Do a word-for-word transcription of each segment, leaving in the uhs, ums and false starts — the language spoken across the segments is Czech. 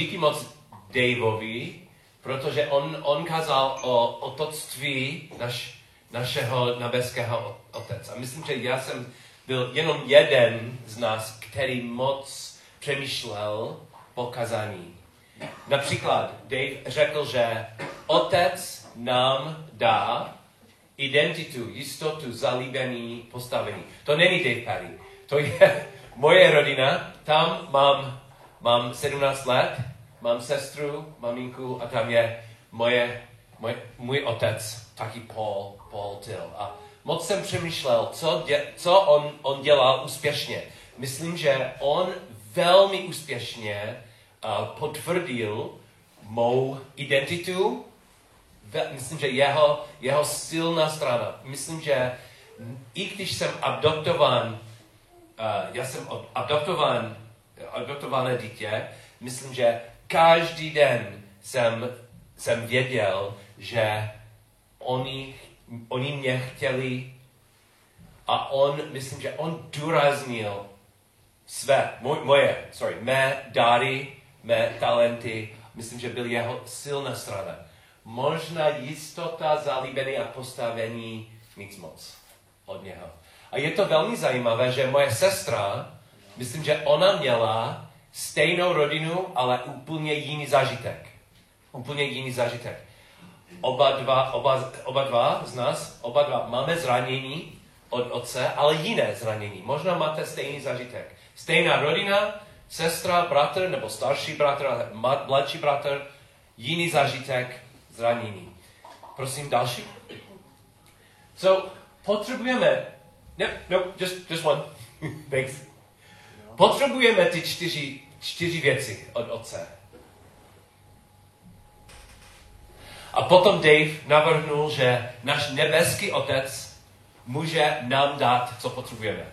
díky moc Daveovi, protože on, on kázal o otcovství naš, našeho nebeského Otce. A myslím, že já jsem byl jenom jeden z nás, který moc přemýšlel po kazání. Například Dave řekl, že Otec nám dá identitu, jistotu, zalíbení, postavení. To není Dave Perry. To je moje rodina. Tam mám, mám sedmnáct let, mám sestru, maminku a tam je moje, moje, můj otec, taky Paul, Paul Till. A moc jsem přemýšlel, co, dě, co on, on dělal úspěšně. Myslím, že on velmi úspěšně uh, potvrdil mou identitu. Myslím, že jeho, jeho silná strana. Myslím, že i když jsem adoptován, uh, já jsem adoptován, adoptované dítě, myslím, že každý den jsem, jsem věděl, že oni, oni mě chtěli a on, myslím, že on důraznil své, moj, moje, sorry, mé dary, mé talenty, myslím, že byl jeho silná strana. Možná jistota, zalíbení a postavení, nic moc od něho. A je to velmi zajímavé, že moje sestra, myslím, že ona měla stejnou rodinu, ale úplně jiný zážitek. Úplně jiný zážitek. Oba dva, oba, oba dva z nás, oba dva máme zranění od otce, ale jiné zranění. Možná máte stejný zážitek. Stejná rodina, sestra, bratr, nebo starší bratr, mladší bratr, jiný zážitek, zranění. Prosím, další. So, potřebujeme... No, no, just, just one. Thanks. Potřebujeme ty čtyři, čtyři věci od otce. A potom Dave navrhnul, že náš nebeský otec může nám dát, co potřebujeme.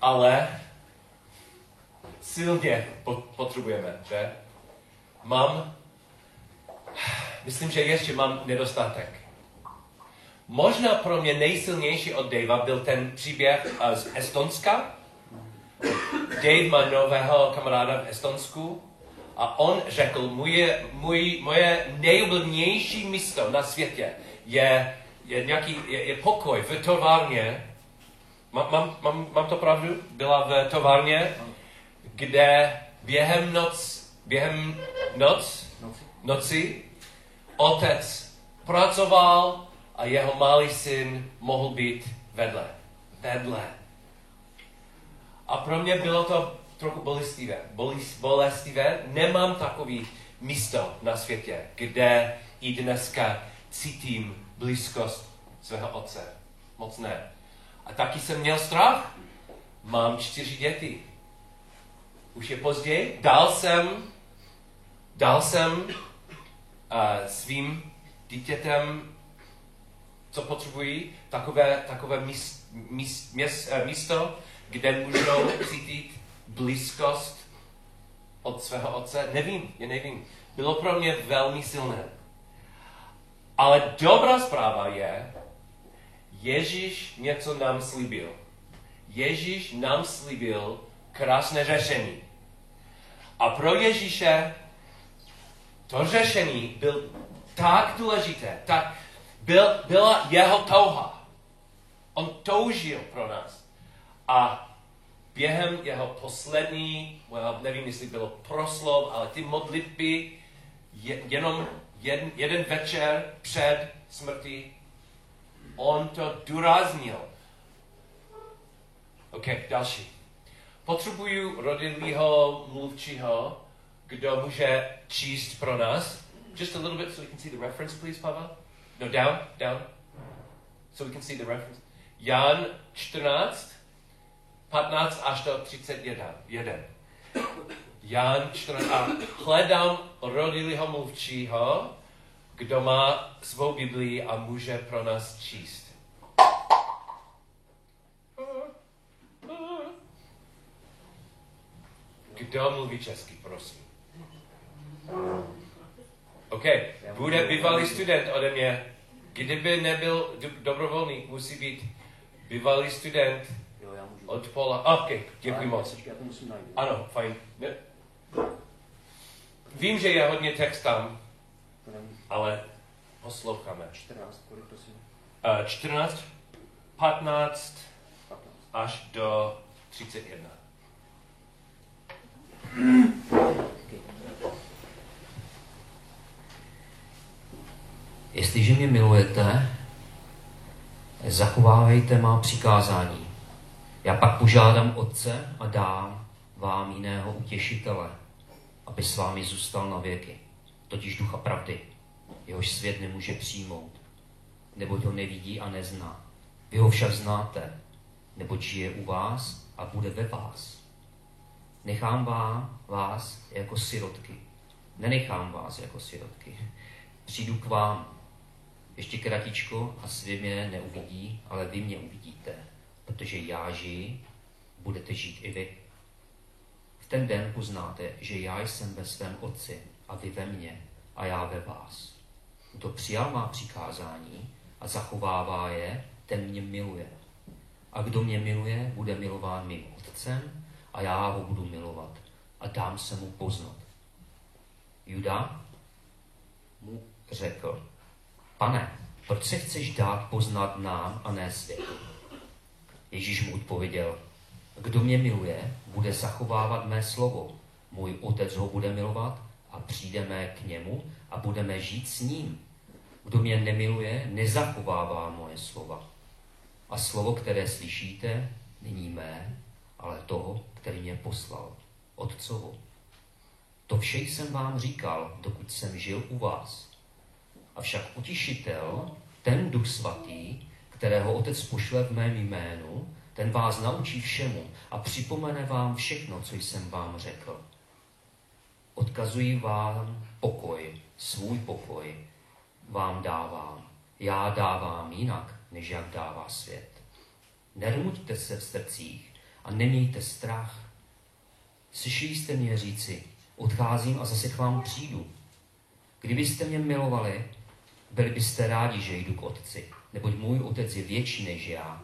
Ale silně potřebujeme, že? Mám, myslím, že ještě mám nedostatek. Možná pro mě nejsilnější od Davea byl ten příběh z Estonska. Dave má nového kamaráda v Estonsku a on řekl, moje, moje, moje nejoblíbenější místo na světě je, je, nějaký, je, je pokoj v továrně. Mám, mám, mám, mám to pravdu? Byla v továrně, kde během, noc, během noc, noci otec pracoval, a jeho malý syn mohl být vedle. Vedle. A pro mě bylo to trochu bolestivé. Bolestivé. Nemám takový místo na světě, kde i dneska cítím blízkost svého otce. Moc ne. A taky jsem měl strach. Mám čtyři děti. Už je později. Dal jsem, dal jsem uh, svým dítětem, co potřebují, takové, takové míst, míst, měst, místo, kde můžou cítit blízkost od svého otce. Nevím, je nevím. Bylo pro mě velmi silné. Ale dobrá zpráva je, Ježíš něco nám slíbil. Ježíš nám slíbil krásné řešení. A pro Ježíše to řešení bylo tak důležité, tak Byl, byla jeho touha. On toužil pro nás. A během jeho poslední, well, nevím, jestli bylo proslov, ale ty modlitby, je, jenom jeden, jeden večer před smrtí, on to důraznil. OK, další. Potřebuju rodinného mluvčího, kdo může číst pro nás. Just a little bit so you can see the reference, please, Pavel. No, down, down, so we can see the reference. Jan čtrnáct, patnáct až do třicet jedna. Jan čtrnáct. A hledám rodilého mluvčího, kdo má svou Biblii a může pro nás číst. Kdo mluví česky, prosím? OK, bude bývalý student ode mě. Kdyby nebyl dobrovolník, musí být bývalý student od Paula. OK, děkuji moc. Ano, fajn. Vím, že je hodně text tam, ale posloucháme. čtrnáct, kolik prosím? čtrnáct, patnáct, až do třicet jedna. Jestliže mě milujete, zachovávejte má přikázání. Já pak požádám Otce a dám vám jiného utěšitele, aby s vámi zůstal na věky, totiž Ducha pravdy, jehož svět nemůže přijmout, neboť ho nevidí a nezná. Vy ho však znáte, neboť žije u vás a bude ve vás. Nechám vám, vás jako sirotky. Nenechám vás jako sirotky. Přijdu k vám. Ještě kratičko a svět mě neuvidí, ale vy mě uvidíte, protože já žiji, budete žít i vy. V ten den poznáte, že já jsem ve svém Otci a vy ve mně a já ve vás. Kdo přijal má přikázání a zachovává je, ten mě miluje. A kdo mě miluje, bude milován mým Otcem a já ho budu milovat a dám se mu poznat. Juda mu řekl: Pane, proč se chceš dát poznat nám a ne světu? Ježíš mu odpověděl: Kdo mě miluje, bude zachovávat mé slovo. Můj Otec ho bude milovat a přijdeme k němu a budeme žít s ním. Kdo mě nemiluje, nezachovává moje slova. A slovo, které slyšíte, není mé, ale toho, který mě poslal, Otcovo. To vše jsem vám říkal, dokud jsem žil u vás. Avšak Utišitel, ten Duch Svatý, kterého Otec pošle v mém jménu, ten vás naučí všemu a připomene vám všechno, co jsem vám řekl. Odkazuji vám pokoj, svůj pokoj vám dávám. Já dávám jinak, než jak dává svět. Nermuďte se v srdcích a nemějte strach. Slyšeli jste mě říci: Odcházím a zase k vám přijdu. Kdybyste mě milovali, byli byste rádi, že jdu k Otci, neboť můj Otec je větší než já.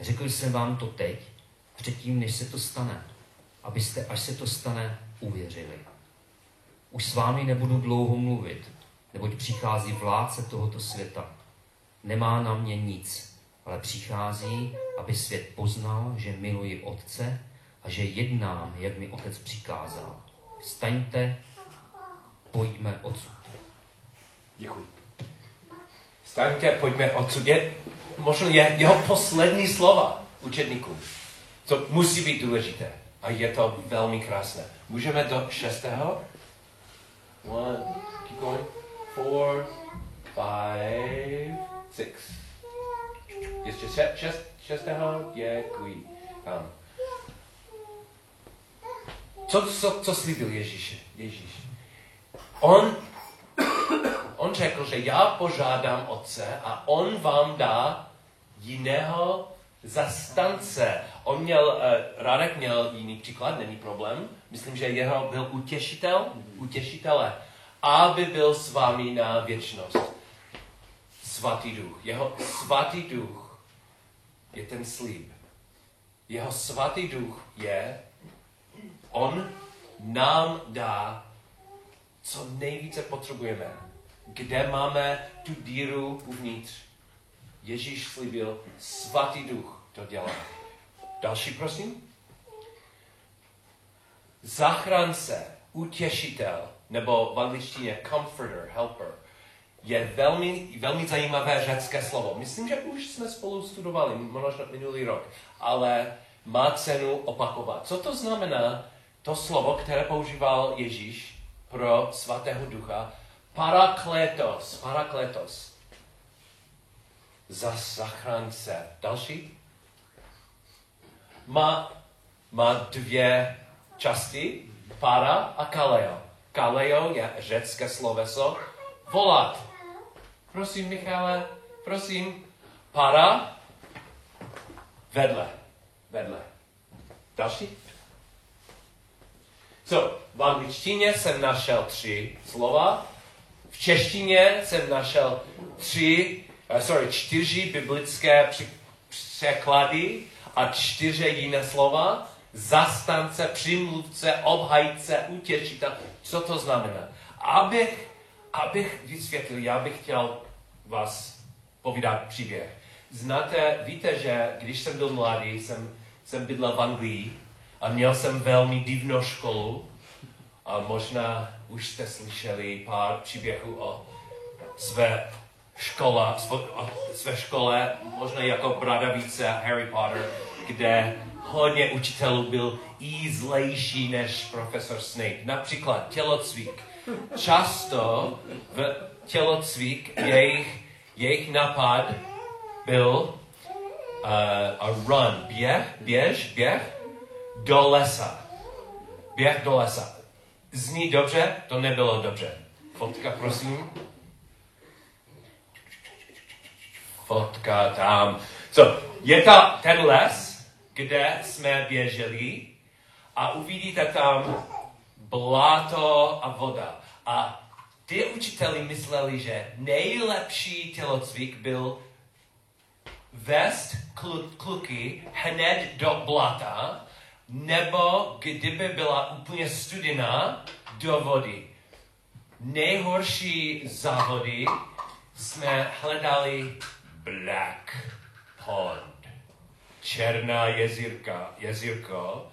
Řekl jsem vám to teď, předtím, než se to stane, abyste, až se to stane, uvěřili. Už s vámi nebudu dlouho mluvit, neboť přichází vládce tohoto světa. Nemá na mě nic, ale přichází, aby svět poznal, že miluji Otce a že jednám, jak mi Otec přikázal. Vstaňte, pojďme odsud. Děkuji. Vstaňte, pojďme odsud. Je, možná je jeho poslední slova učedníkům. To musí být důležité. A je to velmi krásné. Můžeme do šestého? One, keep going. Four, five, six. Ještě šest, šest, šestého? Děkuji. Um. Co, co, co slíbil Ježíš? Ježíš. On On řekl, že já požádám Otce a on vám dá jiného zastance. On měl, Radek měl jiný příklad, není problém. Myslím, že jeho byl utěšitel, utěšitele, aby byl s vámi na věčnost. Svatý Duch, jeho Svatý Duch je ten slib. Jeho Svatý Duch je, on nám dá, co nejvíce potřebujeme. Kde máme tu díru uvnitř? Ježíš slibil, Svatý Duch to dělá. Další, prosím. Zachránce, utěšitel, nebo v angličtině comforter, helper, je velmi, velmi zajímavé řecké slovo. Myslím, že už jsme spolu studovali, možná minulý rok, ale má cenu opakovat. Co to znamená to slovo, které používal Ježíš pro Svatého Ducha? Parakletos, parakletos. Zachránce. Další. Má, má dvě části, para a kaleo. Kaleo je řecké sloveso volat. Prosím, Michale, prosím. Para, vedle, vedle. Další. So, v angličtině jsem našel tři slova. V češtině jsem našel tři, uh, sorry, čtyři biblické překlady a čtyři jiné slova. zastance, přimluvce, obhajce, utěčitel. Co to znamená? Abych, abych vysvětlil, já bych chtěl vás povídat příběh. Znáte, víte, že když jsem byl mladý, jsem, jsem bydlel v Anglii a měl jsem velmi divnou školu. A možná už jste slyšeli pár příběhů o své škole, o své škole, možná jako Bradavice, Harry Potter, kde hodně učitelů byl i zlejší než profesor Snape. Například tělocvik. Často v tělocvik jejich, jejich napad byl uh, a run, běh, běž, běh do lesa. Běh do lesa. Zní dobře, to nebylo dobře. Fotka, prosím. Fotka tam. So, je to ten les, kde jsme běželi a uvidíte tam bláto a voda. A ty učiteli mysleli, že nejlepší tělocvik byl vést klu- kluky hned do blata, nebo kdyby byla úplně studina do vody. Nejhorší závody jsme hledali Black Pond. Černá jezírka, jezírko.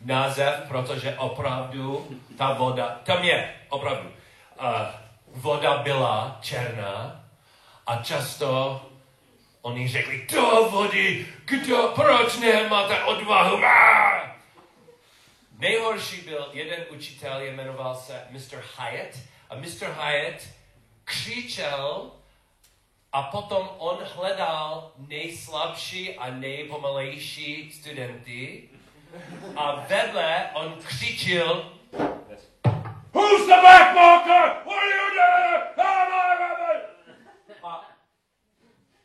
Název, protože opravdu ta voda, tam je, opravdu, uh, voda byla černá a často oni řekli, do vody, kdo, proč nemáte odvahu? Má! Nejhorší byl jeden učitel, jmenoval se Mr Hyatt a Mr Hyatt křičel a potom on hledal nejslabší a nejpomalejší studenty a vedle on křičil Who's the back marker? What are you doing? A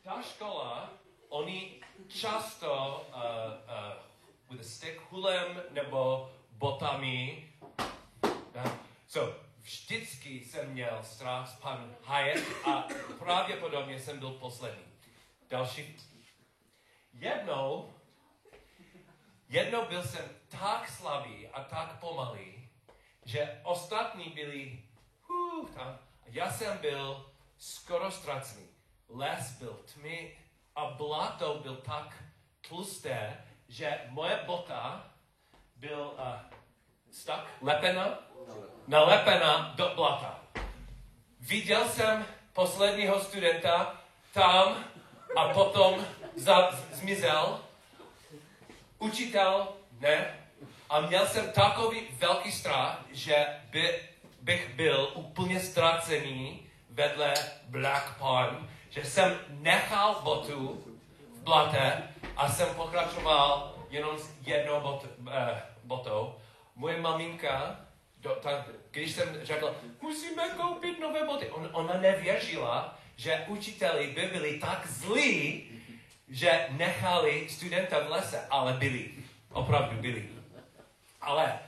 ta škola, oni často uh, uh, with a stick, hulem nebo botami. So, vždycky jsem měl strach s pan Hyatt a pravděpodobně jsem byl poslední. Další. Jednou, jednou byl jsem tak slabý a tak pomalý, že ostatní byli uh, tam. Já jsem byl skoro ztracený. Les byl tmy a blato byl tak tlusté, že moje bota byl uh, stak, lepena, nalepena do blata. Viděl jsem posledního studenta tam a potom za, zmizel. Učitel ne. A měl jsem takový velký strach, že by, bych byl úplně ztracený vedle Black Pond, že jsem nechal botu v blate a jsem pokračoval jenom s jednou bot, eh, botou. Moje maminka, do, tak, když jsem řekl, musíme koupit nové boty, On, ona nevěřila, že učiteli by byli tak zlí, že nechali studenta v lese, ale byli, opravdu byli. Ale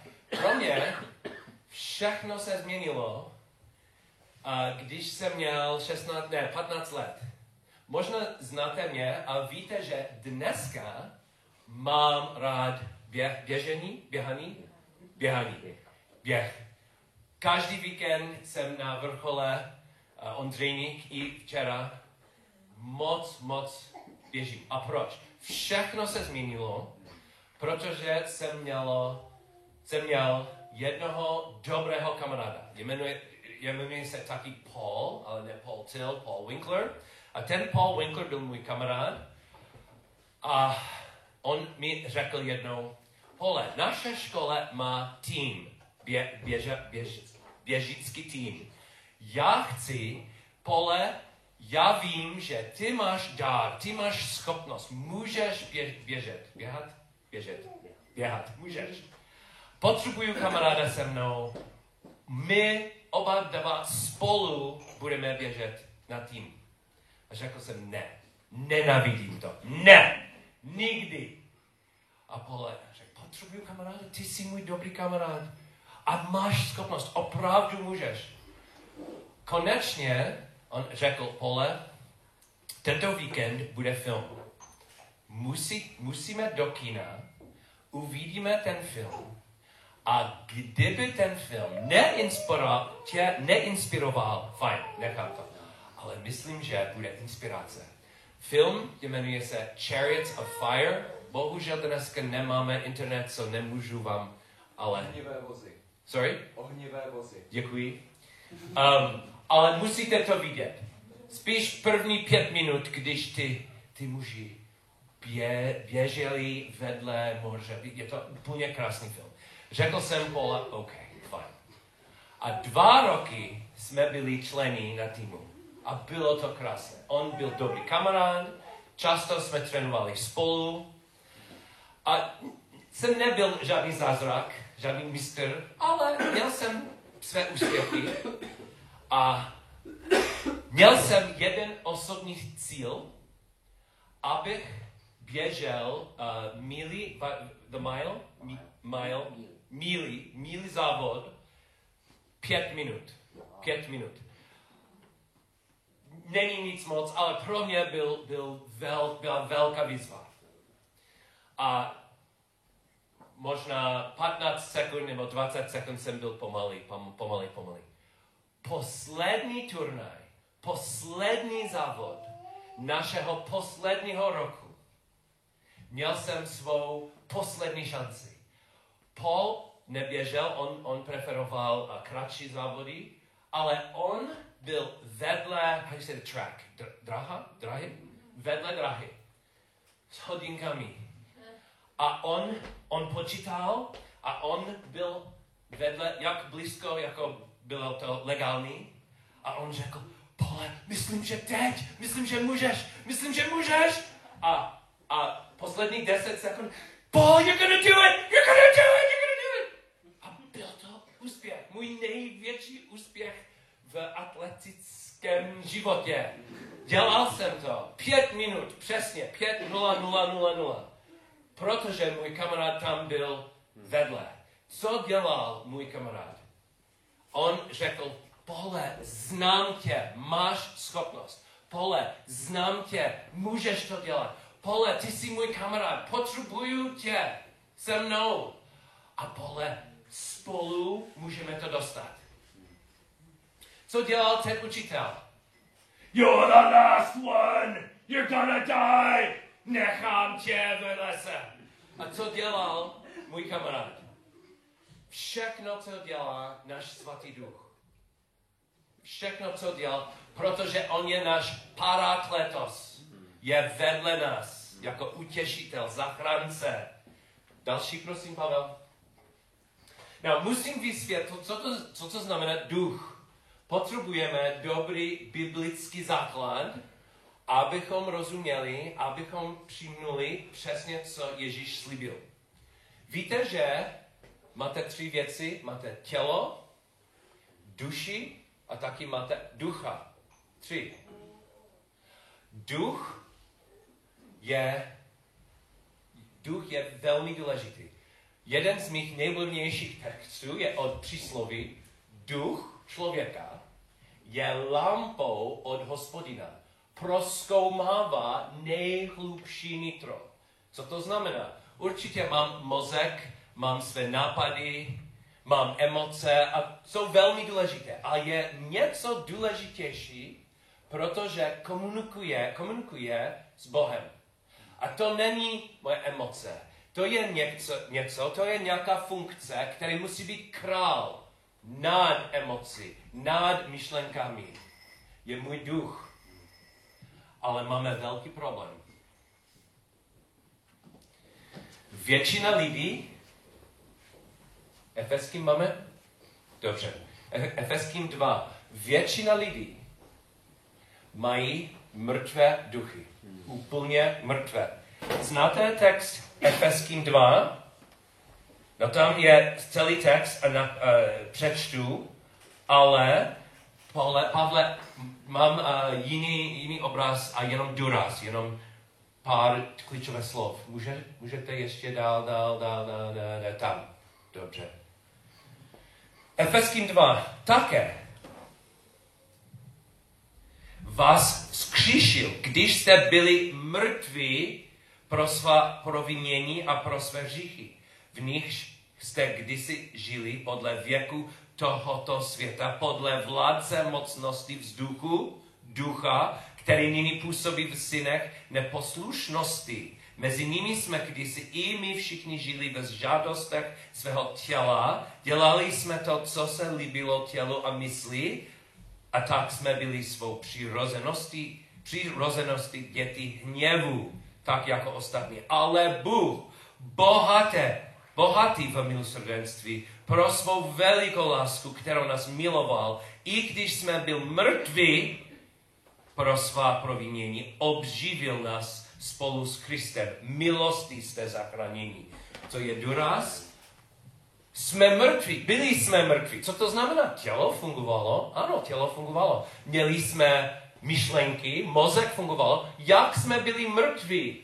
pro mě všechno se změnilo, když jsem měl šestnáct, ne, patnáct let. Možná znáte mě a víte, že dneska mám rád běh, běžení, běhaní, běhaní, běh. Každý víkend jsem na vrchole uh, Ondřejník i včera moc, moc běžím. A proč? Všechno se změnilo, protože jsem, mělo, jsem měl jednoho dobrého kamaráda. Jmenuje, jmenuje se taky Paul, ale ne Paul Till, Paul Winkler. A ten Paul Winkler byl můj kamarád a on mi řekl jednou, Pole, naše škole má tým, bě, běža, běž, běžický tým. Já chci, Pole, já vím, že ty máš dár, ty máš schopnost, můžeš bě, běžet, běhat, běžet, běhat, můžeš. Potřebuju kamaráda se mnou, my oba dva spolu budeme běžet na tým. A řekl jsem, ne, nenavidím to, ne, nikdy. A Paul řekl, potřebuju kamaráda, ty jsi můj dobrý kamarád a máš schopnost, opravdu můžeš. Konečně, on řekl, Paul, tento víkend bude film. Musí, musíme do kina uvidíme ten film. A kdyby ten film neinspiroval, tě neinspiroval, fajn, nechám to. Ale myslím, že bude inspirace. Film jmenuje se Chariots of Fire. Bohužel dneska nemáme internet, co nemůžu vám, ale... Ohnivé vozy. Sorry? Ohnivé vozy. Děkuji. Um, ale musíte to vidět. Spíš první pět minut, když ty, ty muži bě, běželi vedle moře. Je to úplně krásný film. Řekl jsem Paula, OK, fajn. A dva roky jsme byli členy na týmu. A bylo to krásné. On byl dobrý kamarád, často jsme trénovali spolu. A jsem nebyl žádný zázrak, žádný mistr, ale měl jsem své úspěchy. A měl jsem jeden osobní cíl, abych běžel uh, mili, the mile, mi, mile, mili, mili závod, pět minut, pět minut. Není nic moc, ale pro mě byl, byl vel, byla velká výzva. A možná patnáct sekund nebo dvacet sekund jsem byl pomalý, pom, pomalý, pomalý. Poslední turnaj, poslední závod našeho posledního roku. Měl jsem svou poslední šanci. Paul neběžel, on, on preferoval kratší závody, ale on byl vedle, jak se říká, track, draha, drahy, vedle drahy, s hodinkami. A on, on počítal a on byl vedle, jak blízko, jako bylo to legální. A on řekl, Pole, myslím, že teď, myslím, že můžeš, myslím, že můžeš. A, a posledních deset sekund, Paul, you're gonna do it, you're gonna do it, you're gonna do it. A byl to úspěch, můj největší úspěch v atletickém životě. Dělal jsem to, pět minut, přesně, pět, nula, nula, nula, nula. Protože můj kamarád tam byl vedle. Co dělal můj kamarád? On řekl, Pole, znám tě, máš schopnost. Pole, znám tě, můžeš to dělat. Pole, ty jsi můj kamarád, potřebuju tě se mnou. A Pole, spolu můžeme to dostat. Co dělal ten učitel? You're the last one, you're gonna die. Nechám tě v lese. A co dělal můj kamarád? Všechno, co dělá náš svatý duch. Všechno, co dělal, protože on je náš paratletos. Je vedle nás, jako utěšitel, zachránce. Další, prosím, Pavel. No, musím vysvětlit, co to, co to znamená duch. Potřebujeme dobrý biblický základ, abychom rozuměli, abychom přijmuli přesně, co Ježíš slibil. Víte, že máte tři věci, máte tělo, duši a taky máte ducha. Tři. Duch je, duch je velmi důležitý. Jeden z mých nejvlivnějších textů je od přísloví duch člověka je lampou od Hospodina. Prozkoumává nejhlubší nitro. Co to znamená? Určitě mám mozek, mám své nápady, mám emoce a jsou velmi důležité. A je něco důležitější, protože komunikuje, komunikuje s Bohem. A to není moje emoce. To je něco, něco, to je nějaká funkce, který musí být král nad emoci, nad myšlenkami. Je můj duch. Ale máme velký problém. Většina lidí, Efeským máme? Dobře. Efeským dva. Většina lidí mají mrtvé duchy. Úplně mrtvé. Znáte text Efeským dva? No tam je celý text a na, uh, přečtu, ale Pavle, Pavle mám uh, jiný, jiný obraz a jenom důraz, jenom pár klíčové slov. Může, můžete ještě dál, dál, dál, dál, dál, dál, tam. Dobře. Efeským dva. Také vás vzkříšil, když jste byli mrtví pro svá provinění a pro své hříchy. v nichž jste kdysi žili podle věku tohoto světa, podle vládce mocnosti vzduchu, ducha, který nyní působí v synech neposlušnosti. Mezi nimi jsme kdysi i my všichni žili ve žádostech svého těla, dělali jsme to, co se líbilo tělu a mysli, a tak jsme byli svou přirozeností, přirozeností děti hněvu, tak jako ostatní. Ale Bůh, bohaté, bohatý v milosrdenství, pro svou velikou lásku, kterou nás miloval, i když jsme byli mrtví pro svá provinění, obživil nás spolu s Kristem. Milostí jste zachráněni. Co je důraz? Jsme mrtví, byli jsme mrtví. Co to znamená? Tělo fungovalo? Ano, tělo fungovalo. Měli jsme myšlenky, mozek fungoval. Jak jsme byli mrtví?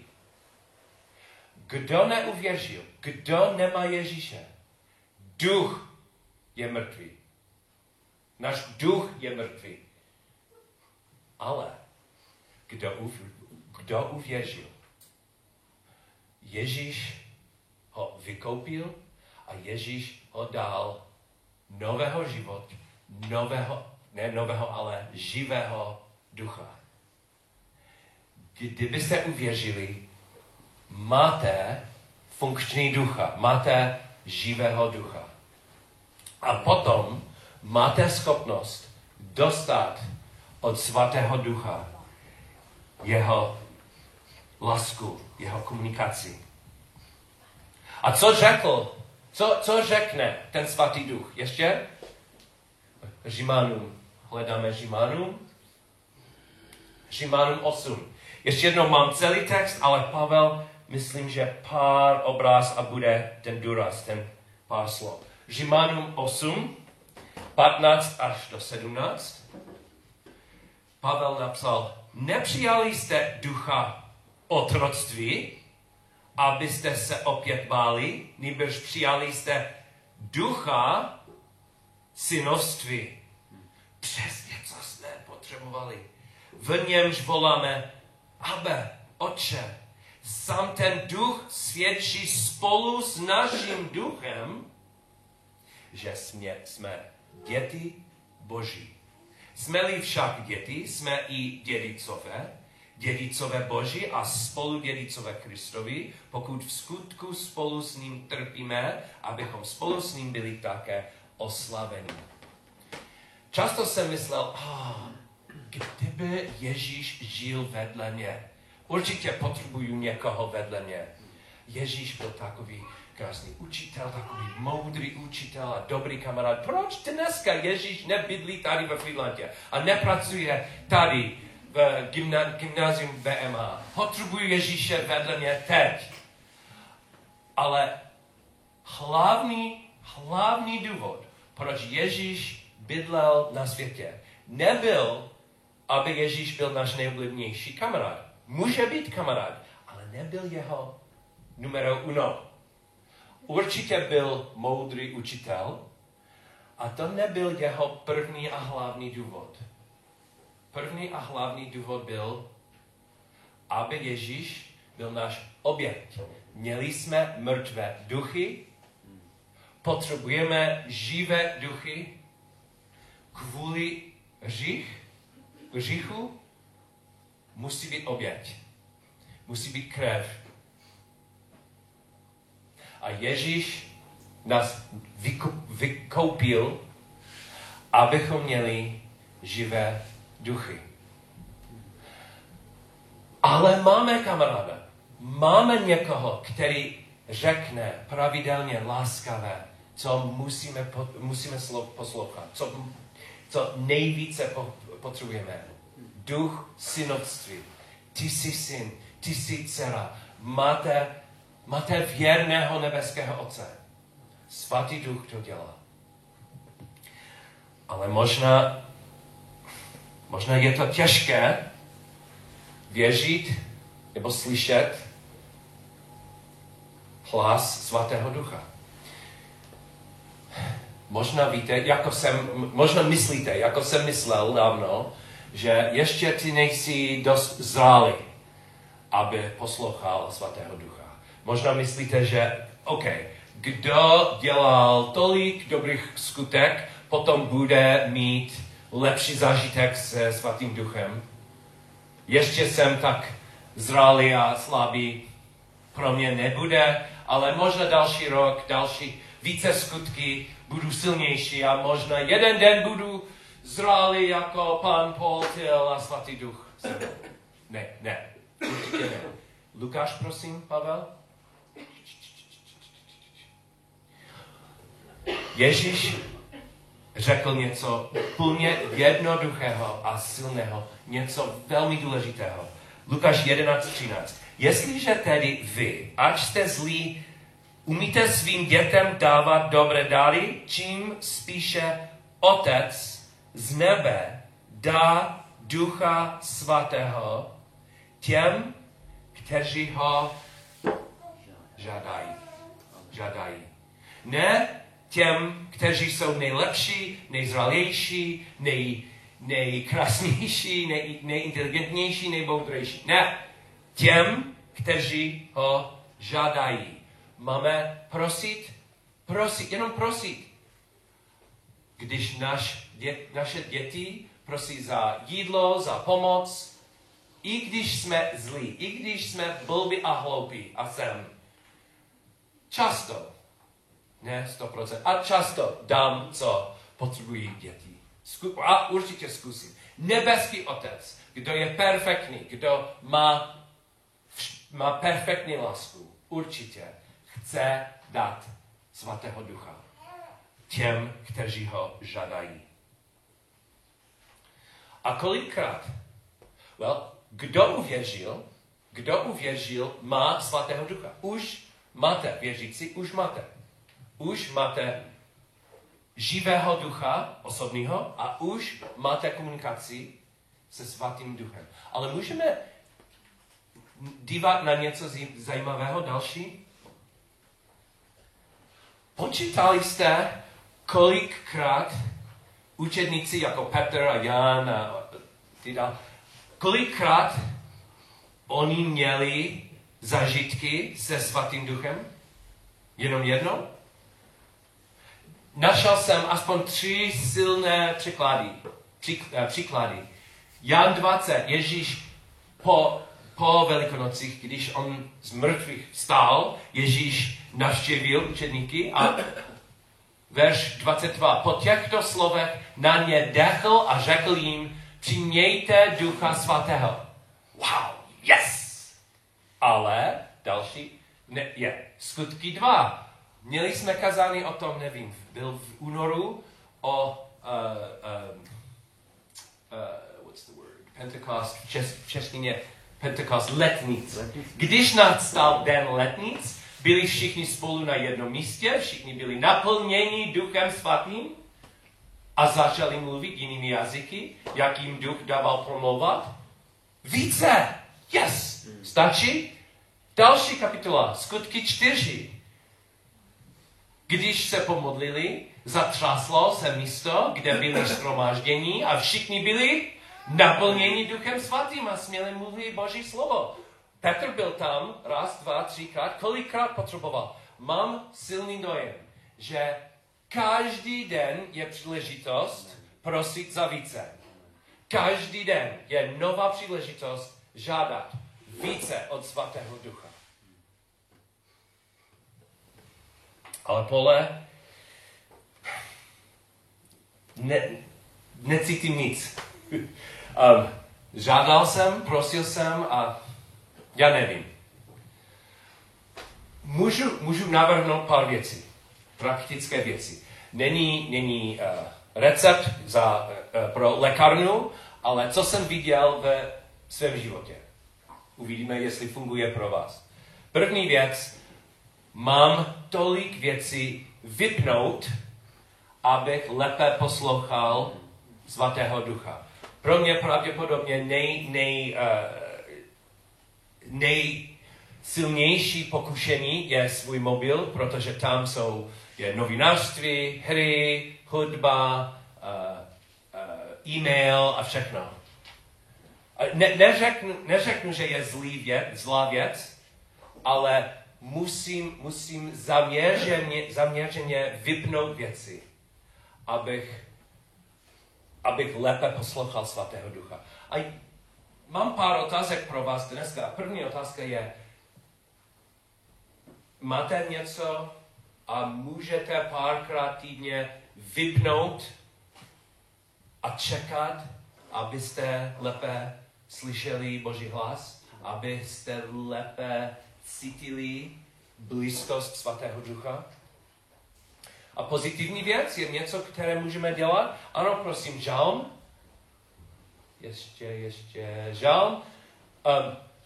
Kdo neuvěřil, kdo nemá Ježíše, duch je mrtvý. Náš duch je mrtvý. Ale kdo, kdo uvěřil, Ježíš ho vykoupil a Ježíš ho dal nového života, nového, ne nového, ale živého ducha. Kdybyste uvěřili, máte funkční ducha, máte živého ducha. A potom máte schopnost dostat od svatého ducha jeho lásku, jeho komunikaci. A co řekl? Co, co řekne ten svatý duch? Ještě? Římanům. Hledáme Římanům. Římanům osm. Ještě jednou mám celý text, ale Pavel, myslím, že pár obraz a bude ten důraz, ten pár slov. Římanům osm, patnáct až do sedmnáct. Pavel napsal, nepřijali jste ducha otroctví, abyste se opět báli, nýbrž přijali jste ducha synovství. Přesně, co jsme potřebovali. V němž voláme Abe, Otče. Sám ten duch svědčí spolu s naším duchem, že jsme, jsme děti Boží. Jsme-li však děti, jsme i dědicové, dědicové Boží a spolu dědicové Kristovi, pokud v skutku spolu s ním trpíme, abychom spolu s ním byli také oslaveni. Často jsem myslel, ah, kdyby Ježíš žil vedle mě, určitě potřebuju někoho vedle mě. Ježíš byl takový krásný učitel, takový moudrý učitel a dobrý kamarád. Proč dneska Ježíš nebydlí tady ve Finlandě a nepracuje tady v gymnáziu B M A? Potřebuju Ježíše vedle mě teď. Ale hlavní, hlavní důvod, proč Ježíš bydlel na světě, nebyl, aby Ježíš byl náš nejoblíbenější kamarád. Může být kamarád, ale nebyl jeho numero uno. Určitě byl moudrý učitel a to nebyl jeho první a hlavní důvod. První a hlavní důvod byl, aby Ježíš byl náš objekt. Měli jsme mrtvé duchy, potřebujeme živé duchy kvůli hřích, hříchu. Musí být oběť. Musí být krev. A Ježíš nás vykoupil, abychom měli živé duchy. Ale máme kamaráda. Máme někoho, který řekne pravidelně láskavé, co musíme, musíme poslouchat, co, co nejvíce potřebujeme. Duch synovství. Ty jsi syn, ty jsi dcera. Máte, máte věrného nebeského Otce. Svatý duch to dělá. Ale možná, možná je to těžké věřit nebo slyšet hlas svatého ducha. Možná víte, jako jsem, možná myslíte, jako jsem myslel dávno, že ještě ty nejsi dost zralý, aby poslouchal svatého ducha. Možná myslíte, že OK, kdo dělal tolik dobrých skutek, potom bude mít lepší zážitek se Svatým Duchem. Ještě jsem tak zralý a slabý, pro mě nebude, ale možná další rok, další více skutky, budu silnější a možná jeden den budu zralý jako pan Paul Till a Svatý Duch. Ne, ne, určitě ne. Lukáš, prosím, Pavel. Ježíš řekl něco plně jednoduchého a silného, něco velmi důležitého. Lukáš jedenáct třináct. Jestliže tedy vy, ač jste zlí, umíte svým dětem dávat dobré dary, čím spíše Otec z nebe dá Ducha Svatého těm, kteří ho žádají. žádají. Ne těm, kteří jsou nejlepší, nejzralější, nej, nejkrásnější, nej, nejinteligentnější, nejmoudrejší. Ne. Těm, kteří ho žádají. Máme prosit, prosit, jenom prosit. Když naš dě, naše děti prosí za jídlo, za pomoc, i když jsme zlí, i když jsme blbí a hloupí a jsem. Často, ne sto procent, a často dám, co potřebují děti. Zku, a určitě zkusím. Nebeský Otec, kdo je perfektní, kdo má, má perfektní lásku, určitě chce dát Svatého Ducha těm, kteří ho žádají. A kolikrát? Well, kdo uvěřil, kdo uvěřil, má Svatého Ducha. Už máte věřící, už máte. Už máte živého ducha osobního a už máte komunikaci se Svatým Duchem. Ale můžeme dívat na něco zajímavého další? Počítali jste, kolikrát učedníci jako Petr a Jan a ty dál, kolikrát oni měli zážitky se Svatým Duchem? Jenom jednou? Našel jsem aspoň tři silné příklady. příklady. Jan dvacet, Ježíš po, po Velikonocích, když on z mrtvých vstal, Ježíš navštěvil učedníky a verš dvacet dva. Po těchto slovech na ně dechl a řekl jim, přimějte Ducha Svatého. Wow, yes! Ale další ne, je skutky dva. Měli jsme kazání o tom, nevím, byl v únoru o uh, um, uh, what's the word? Pentecost, v, čes, v češtině Pentecost, letnic. Když nastal den letnic, byli všichni spolu na jednom místě, všichni byli naplněni Duchem Svatým a začali mluvit jinými jazyky, jak jim Duch dával promlouvat. Více! Yes! Stačí? Další kapitola, skutky čtyři. Když se pomodlili, zatřáslo se místo, kde byli shromáždění a všichni byli naplněni Duchem Svatým a směli mluvit Boží slovo. Petr byl tam raz, dva, třikrát, kolikrát potřeboval. Mám silný dojem, že každý den je příležitost prosit za více. Každý den je nová příležitost žádat více od Svatého Ducha. Ale Pole, ne, necítím nic. um, žádal jsem, prosil jsem a já nevím. Můžu, můžu navrhnout pár věcí, praktické věci. Není, není uh, recept za, uh, pro lékárnu, ale co jsem viděl ve svém životě. Uvidíme, jestli funguje pro vás. První věc, mám tolik věcí vypnout, abych lépe poslouchal Svatého Ducha. Pro mě pravděpodobně nej, nej, uh, nejsilnější pokušení je svůj mobil, protože tam jsou je novinářství, hry, hudba, uh, uh, e-mail a všechno. Ne, neřeknu, neřeknu, že je zlý věc, zlá věc, ale musím, musím zaměřeně, zaměřeně vypnout věci, abych, abych lépe poslouchal Svatého Ducha. A mám pár otázek pro vás dneska. První otázka je, máte něco a můžete párkrát týdně vypnout a čekat, abyste lépe slyšeli Boží hlas, abyste lépe cítili blízkost Svatého Ducha. A pozitivní věc je něco, které můžeme dělat. Ano, prosím, žalm. Ještě, ještě, žalm. Um,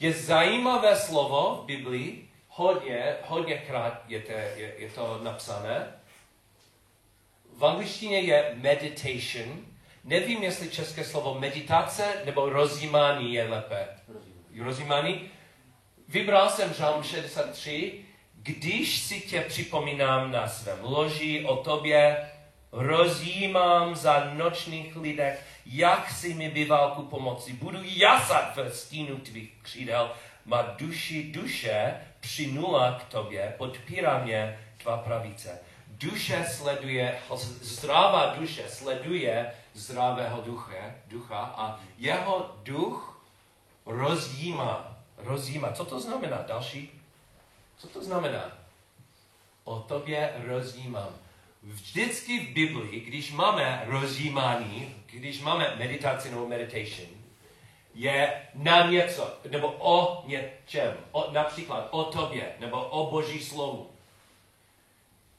je zajímavé slovo v Biblii. Hodně, hodněkrát je, te, je, je to napsané. V angličtině je meditation. Nevím, jestli české slovo meditace nebo rozjímání je lépe. Rozjímání. Vybral jsem žalm šedesát tři. Když si tě připomínám na svém loži o tobě, rozjímám za nočních lidech, jak si mi bývalku pomoci. Budu jasat ve stínu tvých křídel. Má duši duše přinula k tobě, podpírá mě tvá pravice. Duše sleduje, zdravá duše sleduje zdravého duche, ducha a jeho duch rozjímá. Rozjímá. Co to znamená? Další. Co to znamená? O tobě rozjímám. Vždycky v Biblii, když máme rozjímání, když máme meditaci nebo meditation, je na něco, nebo o něčem. O, například o tobě, nebo o Boží slovu.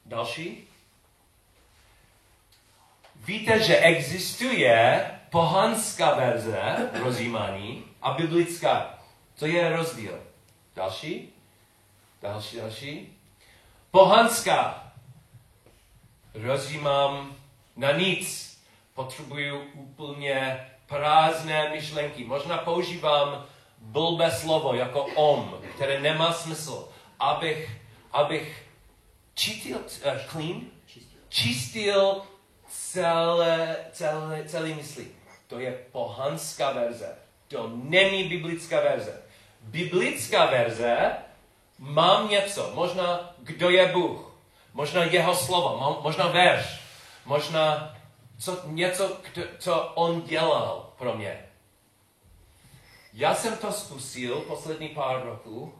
Další. Víte, že existuje pohanská verze rozjímání a biblická. To je rozdíl. Další. Další, další. Pohanská. Rozjímám na nic. Potřebuju úplně prázdné myšlenky. Možná používám blbé slovo jako om, které nemá smysl. Abych, abych čistil, uh, clean? Čistil. čistil celé, celé, celé mysli. To je pohanská verze. To není biblická verze. Biblická verze mám něco, možná kdo je Bůh, možná jeho slovo, možná verš, možná co, něco, kdo, co on dělal pro mě. Já jsem to zkusil poslední pár roků,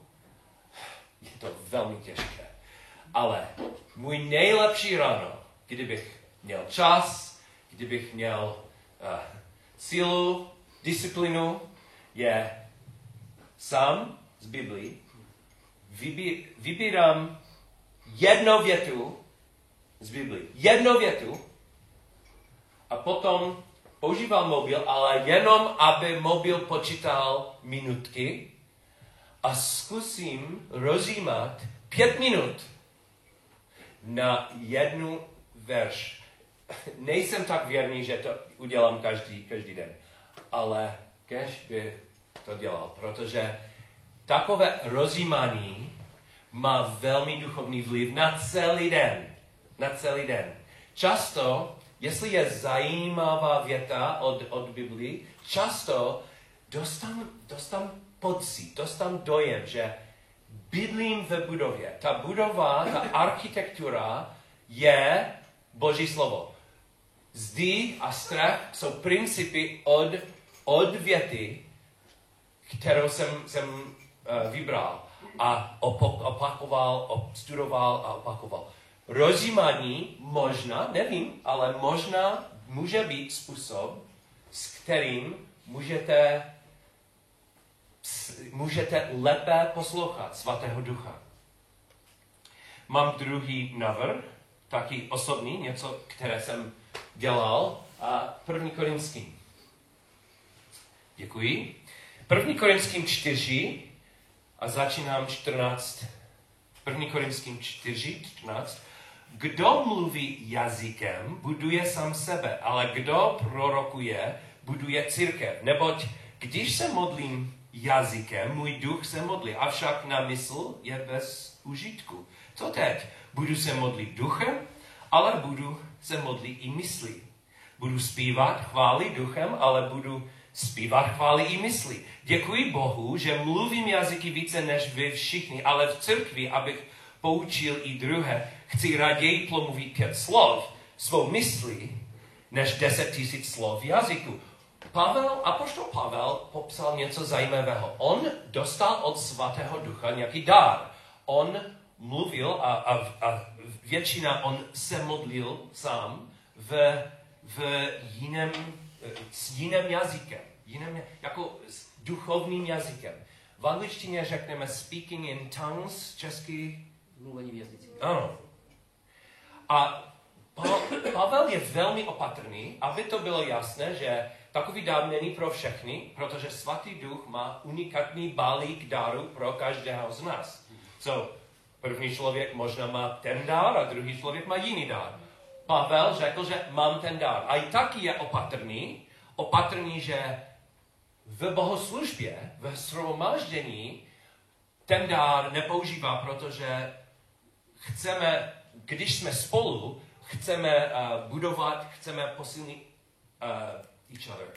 je to velmi těžké, ale můj nejlepší ráno, kdybych měl čas, kdybych měl uh, sílu, disciplinu, je sám z Biblii. Vybírám jednu větu z Biblii. Jednu větu a potom používám mobil, ale jenom, aby mobil počítal minutky a zkusím rozjímat pět minut na jednu verš. Nejsem tak věrný, že to udělám každý, každý den, ale kež by to dělal, protože takové rozjímání má velmi duchovní vliv na celý den. Na celý den. Často, jestli je zajímavá věta od, od Biblii, často dostám, dostám pocit, dostám dojem, že bydlím ve budově. Ta budova, ta architektura je Boží slovo. Zdi a střech jsou principy od, od věty, kterou jsem, jsem vybral a opakoval, studoval a opakoval. Rozjímání možná, nevím, ale možná může být způsob, s kterým můžete, můžete lépe poslouchat Svatého Ducha. Mám druhý návrh, taky osobní, něco, které jsem dělal, a první Korinským. Děkuji. První Korinským čtyři a začínám čtrnáct. První Korinským čtyři, čtrnáct. Kdo mluví jazykem, buduje sám sebe, ale kdo prorokuje, buduje církev. Neboť když se modlím jazykem, můj duch se modlí, avšak na mysl je bez užitku. Co teď? Budu se modlit duchem, ale budu se modlit i myslí. Budu zpívat, chválit duchem, ale budu Zpívá chvály i mysli. Děkuji Bohu, že mluvím jazyky více než vy všichni, ale v církvi, abych poučil i druhé, chci raději promluvit pět slov svou mysli, než deset tisíc slov v jazyku. Pavel, apoštol Pavel popsal něco zajímavého. On dostal od svatého ducha nějaký dar. On mluvil a, a, a většina on se modlil sám v, v jiném, s jiným jazykem, jiným, jako s duchovním jazykem. V angličtině řekneme speaking in tongues, česky mluvení v jazycích. Ano. A Pavel je velmi opatrný, aby to bylo jasné, že takový dar není pro všechny, protože svatý duch má unikátní balík darů pro každého z nás. So, první člověk možná má ten dar a druhý člověk má jiný dar. Pavel řekl, že mám ten dar. A i taky je opatrný, opatrný, že v bohoslužbě, v shromáždění ten dar nepoužívá, protože chceme, když jsme spolu, chceme uh, budovat, chceme posilnit uh, each other,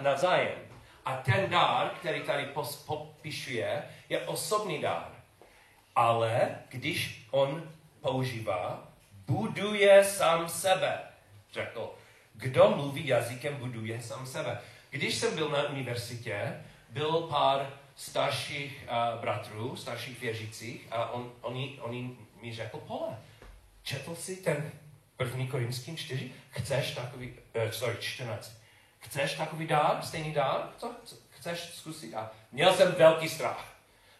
navzájem. A ten dar, který tady pos- popisuje, je osobní dar. Ale když on používá, buduje sám sebe. Řekl, kdo mluví jazykem, buduje sám sebe. Když jsem byl na univerzitě, byl pár starších uh, bratrů, starších věřících, a on, oni, oni mi řekl, Pole, četl si ten první Korinským čtyři, chceš takový, uh, sorry, čtrnáct, chceš takový dár, stejný dár, co? Chceš zkusit? A měl jsem velký strach.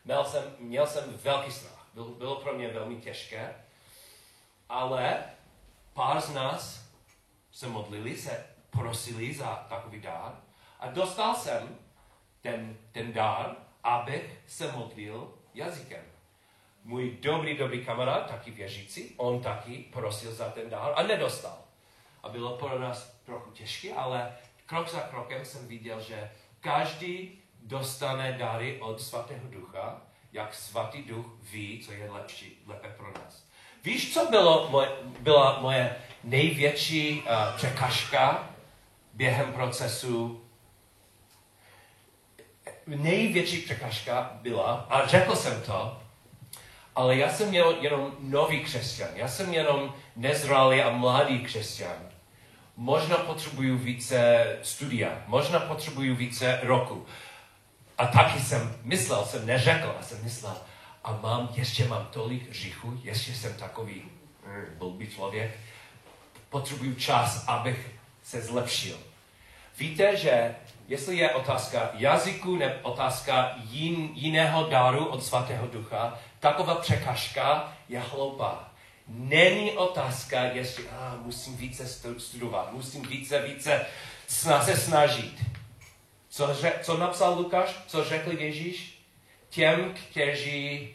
Měl jsem, měl jsem velký strach. Bylo, bylo pro mě velmi těžké. Ale pár z nás se modlili, se prosili za takový dár a dostal jsem ten, ten dár, abych se modlil jazykem. Můj dobrý, dobrý kamarád, taky věřící, on taky prosil za ten dár a nedostal. A bylo pro nás trochu těžké, ale krok za krokem jsem viděl, že každý dostane dary od svatého ducha, jak svatý duch ví, co je lepší, lépe pro nás. Víš, co bylo moje, byla moje největší uh, překážka během procesu? Největší překážka byla, a řekl jsem to, ale já jsem jen, jenom nový křesťan, já jsem jenom nezralý a mladý křesťan. Možná potřebuju více studia, možná potřebuju více roku. A taky jsem myslel, jsem neřekl, a jsem myslel, a mám, ještě mám tolik hříchu, ještě jsem takový blbý člověk, potřebuju čas, abych se zlepšil. Víte, že jestli je otázka jazyku nebo otázka jin, jiného daru od svatého ducha, taková překážka je hloupá. Není otázka, jestli ah, musím více studovat, musím více, více se snažit. Co, řek, co napsal Lukáš? Co řekl Ježíš? Těm, kteří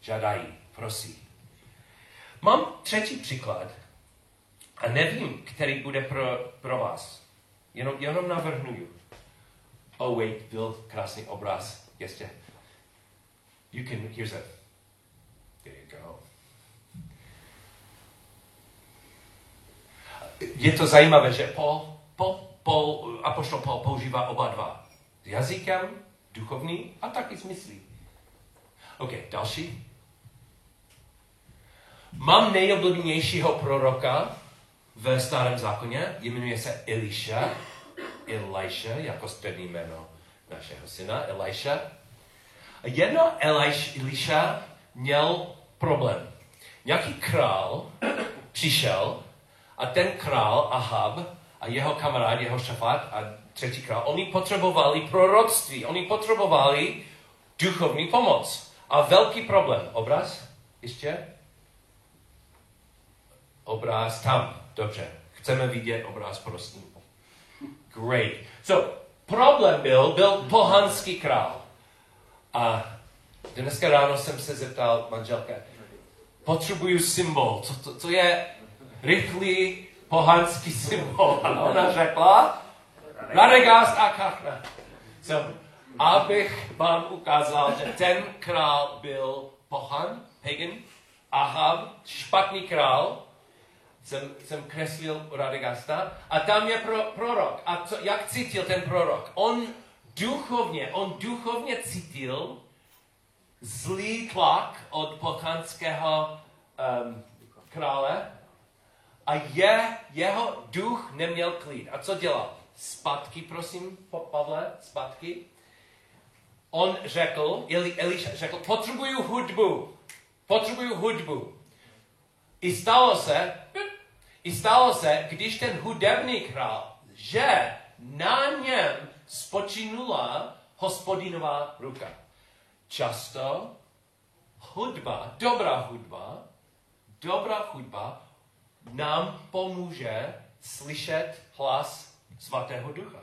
žádají, prosí. Mám třetí příklad a nevím, který bude pro, pro vás. Jenom, jenom navrhnuju. Oh wait, byl krásný obraz. Ještě. You can, here's a, there you go. Je to zajímavé, že Paul, Paul, Paul, apoštol Paul používá oba dva. S jazykem, duchovní a taky s myslí. OK, další. Mám nejoblíbenějšího proroka ve starém zákoně, jmenuje se Eliša. Eliša, jako střední jméno našeho syna, Eliša. Jedno Eliša měl problém. Nějaký král přišel a ten král Ahab a jeho kamarád, jeho šafát a třetí král, oni potřebovali proroctví, oni potřebovali duchovní pomoc. A velký problém. Obraz? Ještě? Obraz tam. Dobře. Chceme vidět obraz prostý. Great. So, problém byl, byl pohanský král. A dneska ráno jsem se zeptal manželka, potřebuju symbol. Co, to, co je rychlý pohanský symbol? A ona řekla, Radegast a kachna. So, abych vám ukázal, že ten král byl pohan, pagan, Ahab, špatný král jsem, jsem kreslil Radegasta a tam je pro, prorok. A co, jak cítil ten prorok? On duchovně, on duchovně cítil zlý tlak od pohanského um, krále a je, jeho duch neměl klid. A co dělal? Zpátky, prosím, Pavle, zpátky. On řekl, Eli, Eliša řekl, potřebuju hudbu, potřebuju hudbu. I stalo se, i stalo se, když ten hudební král, že na něm spočinula hospodinová ruka. Často hudba, dobrá hudba, dobrá hudba nám pomůže slyšet hlas Svatého Ducha.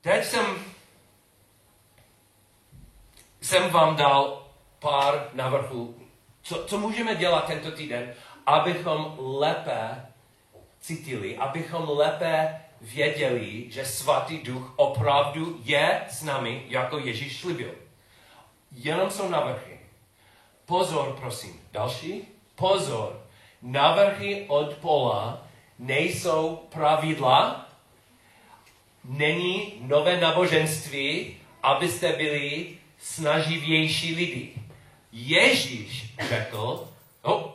Teď jsem, jsem vám dal pár návrhů, co, co můžeme dělat tento týden, abychom lépe cítili, abychom lépe věděli, že Svatý Duch opravdu je s námi, jako Ježíš slibil. Jenom jsou návrhy. Pozor, prosím. Další? Pozor. Návrhy od Paula nejsou pravidla, není nové náboženství, abyste byli snaživější lidi. Ježíš řekl, oh,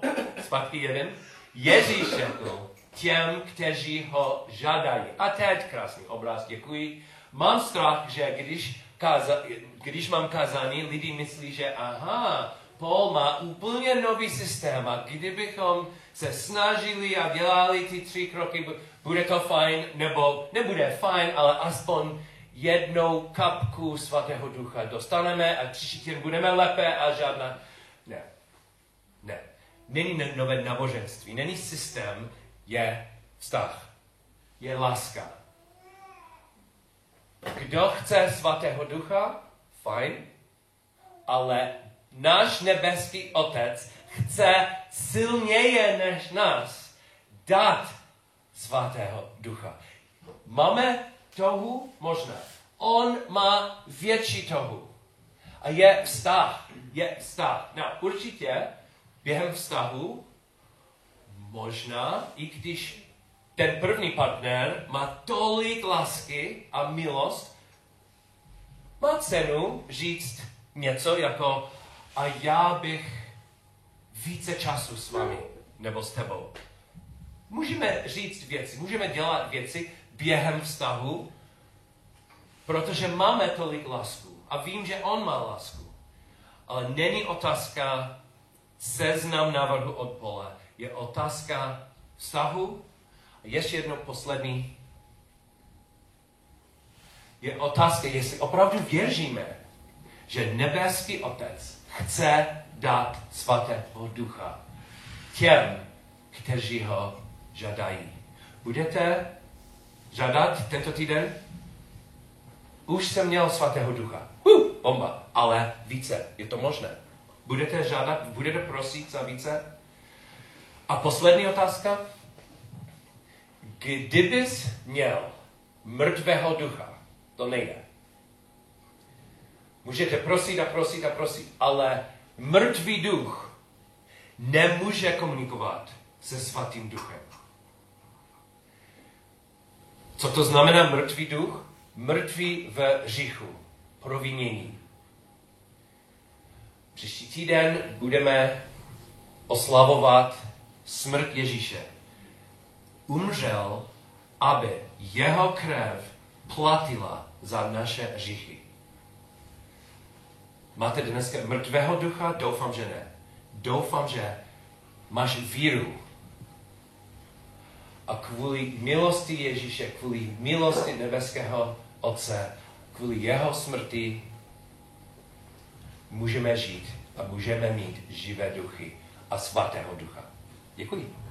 zpátky jeden, Ježíš řekl těm, kteří ho žádají. A teď krásný obraz, děkuji. Mám strach, že když, kaza, když mám kazání, lidi myslí, že aha, Paul má úplně nový systém a kdybychom se snažili a dělali ty tři kroky, bude to fajn, nebo nebude fajn, ale aspoň jednou kapku Svatého Ducha dostaneme a příští týden budeme lépe a žádná... Ne, ne. Není nové náboženství, není systém, je vztah, je láska. Kdo chce Svatého Ducha, fajn, ale náš nebeský Otec chce silněji než nás dát Svatého Ducha. Máme touhu? Možná. On má větší touhu. A je vztah. Je vztah. No, určitě během vztahu možná, i když ten první partner má tolik lásky a milost, má cenu říct něco jako a já bych více času s vámi, nebo s tebou. Můžeme říct věci, můžeme dělat věci během vztahu, protože máme tolik lásku a vím, že on má lásku. Ale není otázka seznam návrhu od Paula, je otázka vztahu a ještě jedno poslední. Je otázka, jestli opravdu věříme, že nebeský Otec chce dát Svatého Ducha těm, kteří ho žádají. Budete žádat tento týden? Už jsem měl Svatého Ducha. Uh, bomba, ale více, je to možné. Budete žádat, budete prosit za více? A poslední otázka. Kdybys měl mrtvého ducha, to nejde. Můžete prosit a prosit a prosit, ale mrtvý duch nemůže komunikovat se Svatým Duchem. Co to znamená mrtvý duch? Mrtvý v hříchu, provinění. Příští týden budeme oslavovat smrt Ježíše. Umřel, aby jeho krev platila za naše hříchy. Máte dneska mrtvého ducha? Doufám, že ne. Doufám, že máš víru. A kvůli milosti Ježíše, kvůli milosti nebeského Otce, kvůli jeho smrti můžeme žít a můžeme mít živé duchy a Svatého Ducha. Děkuji.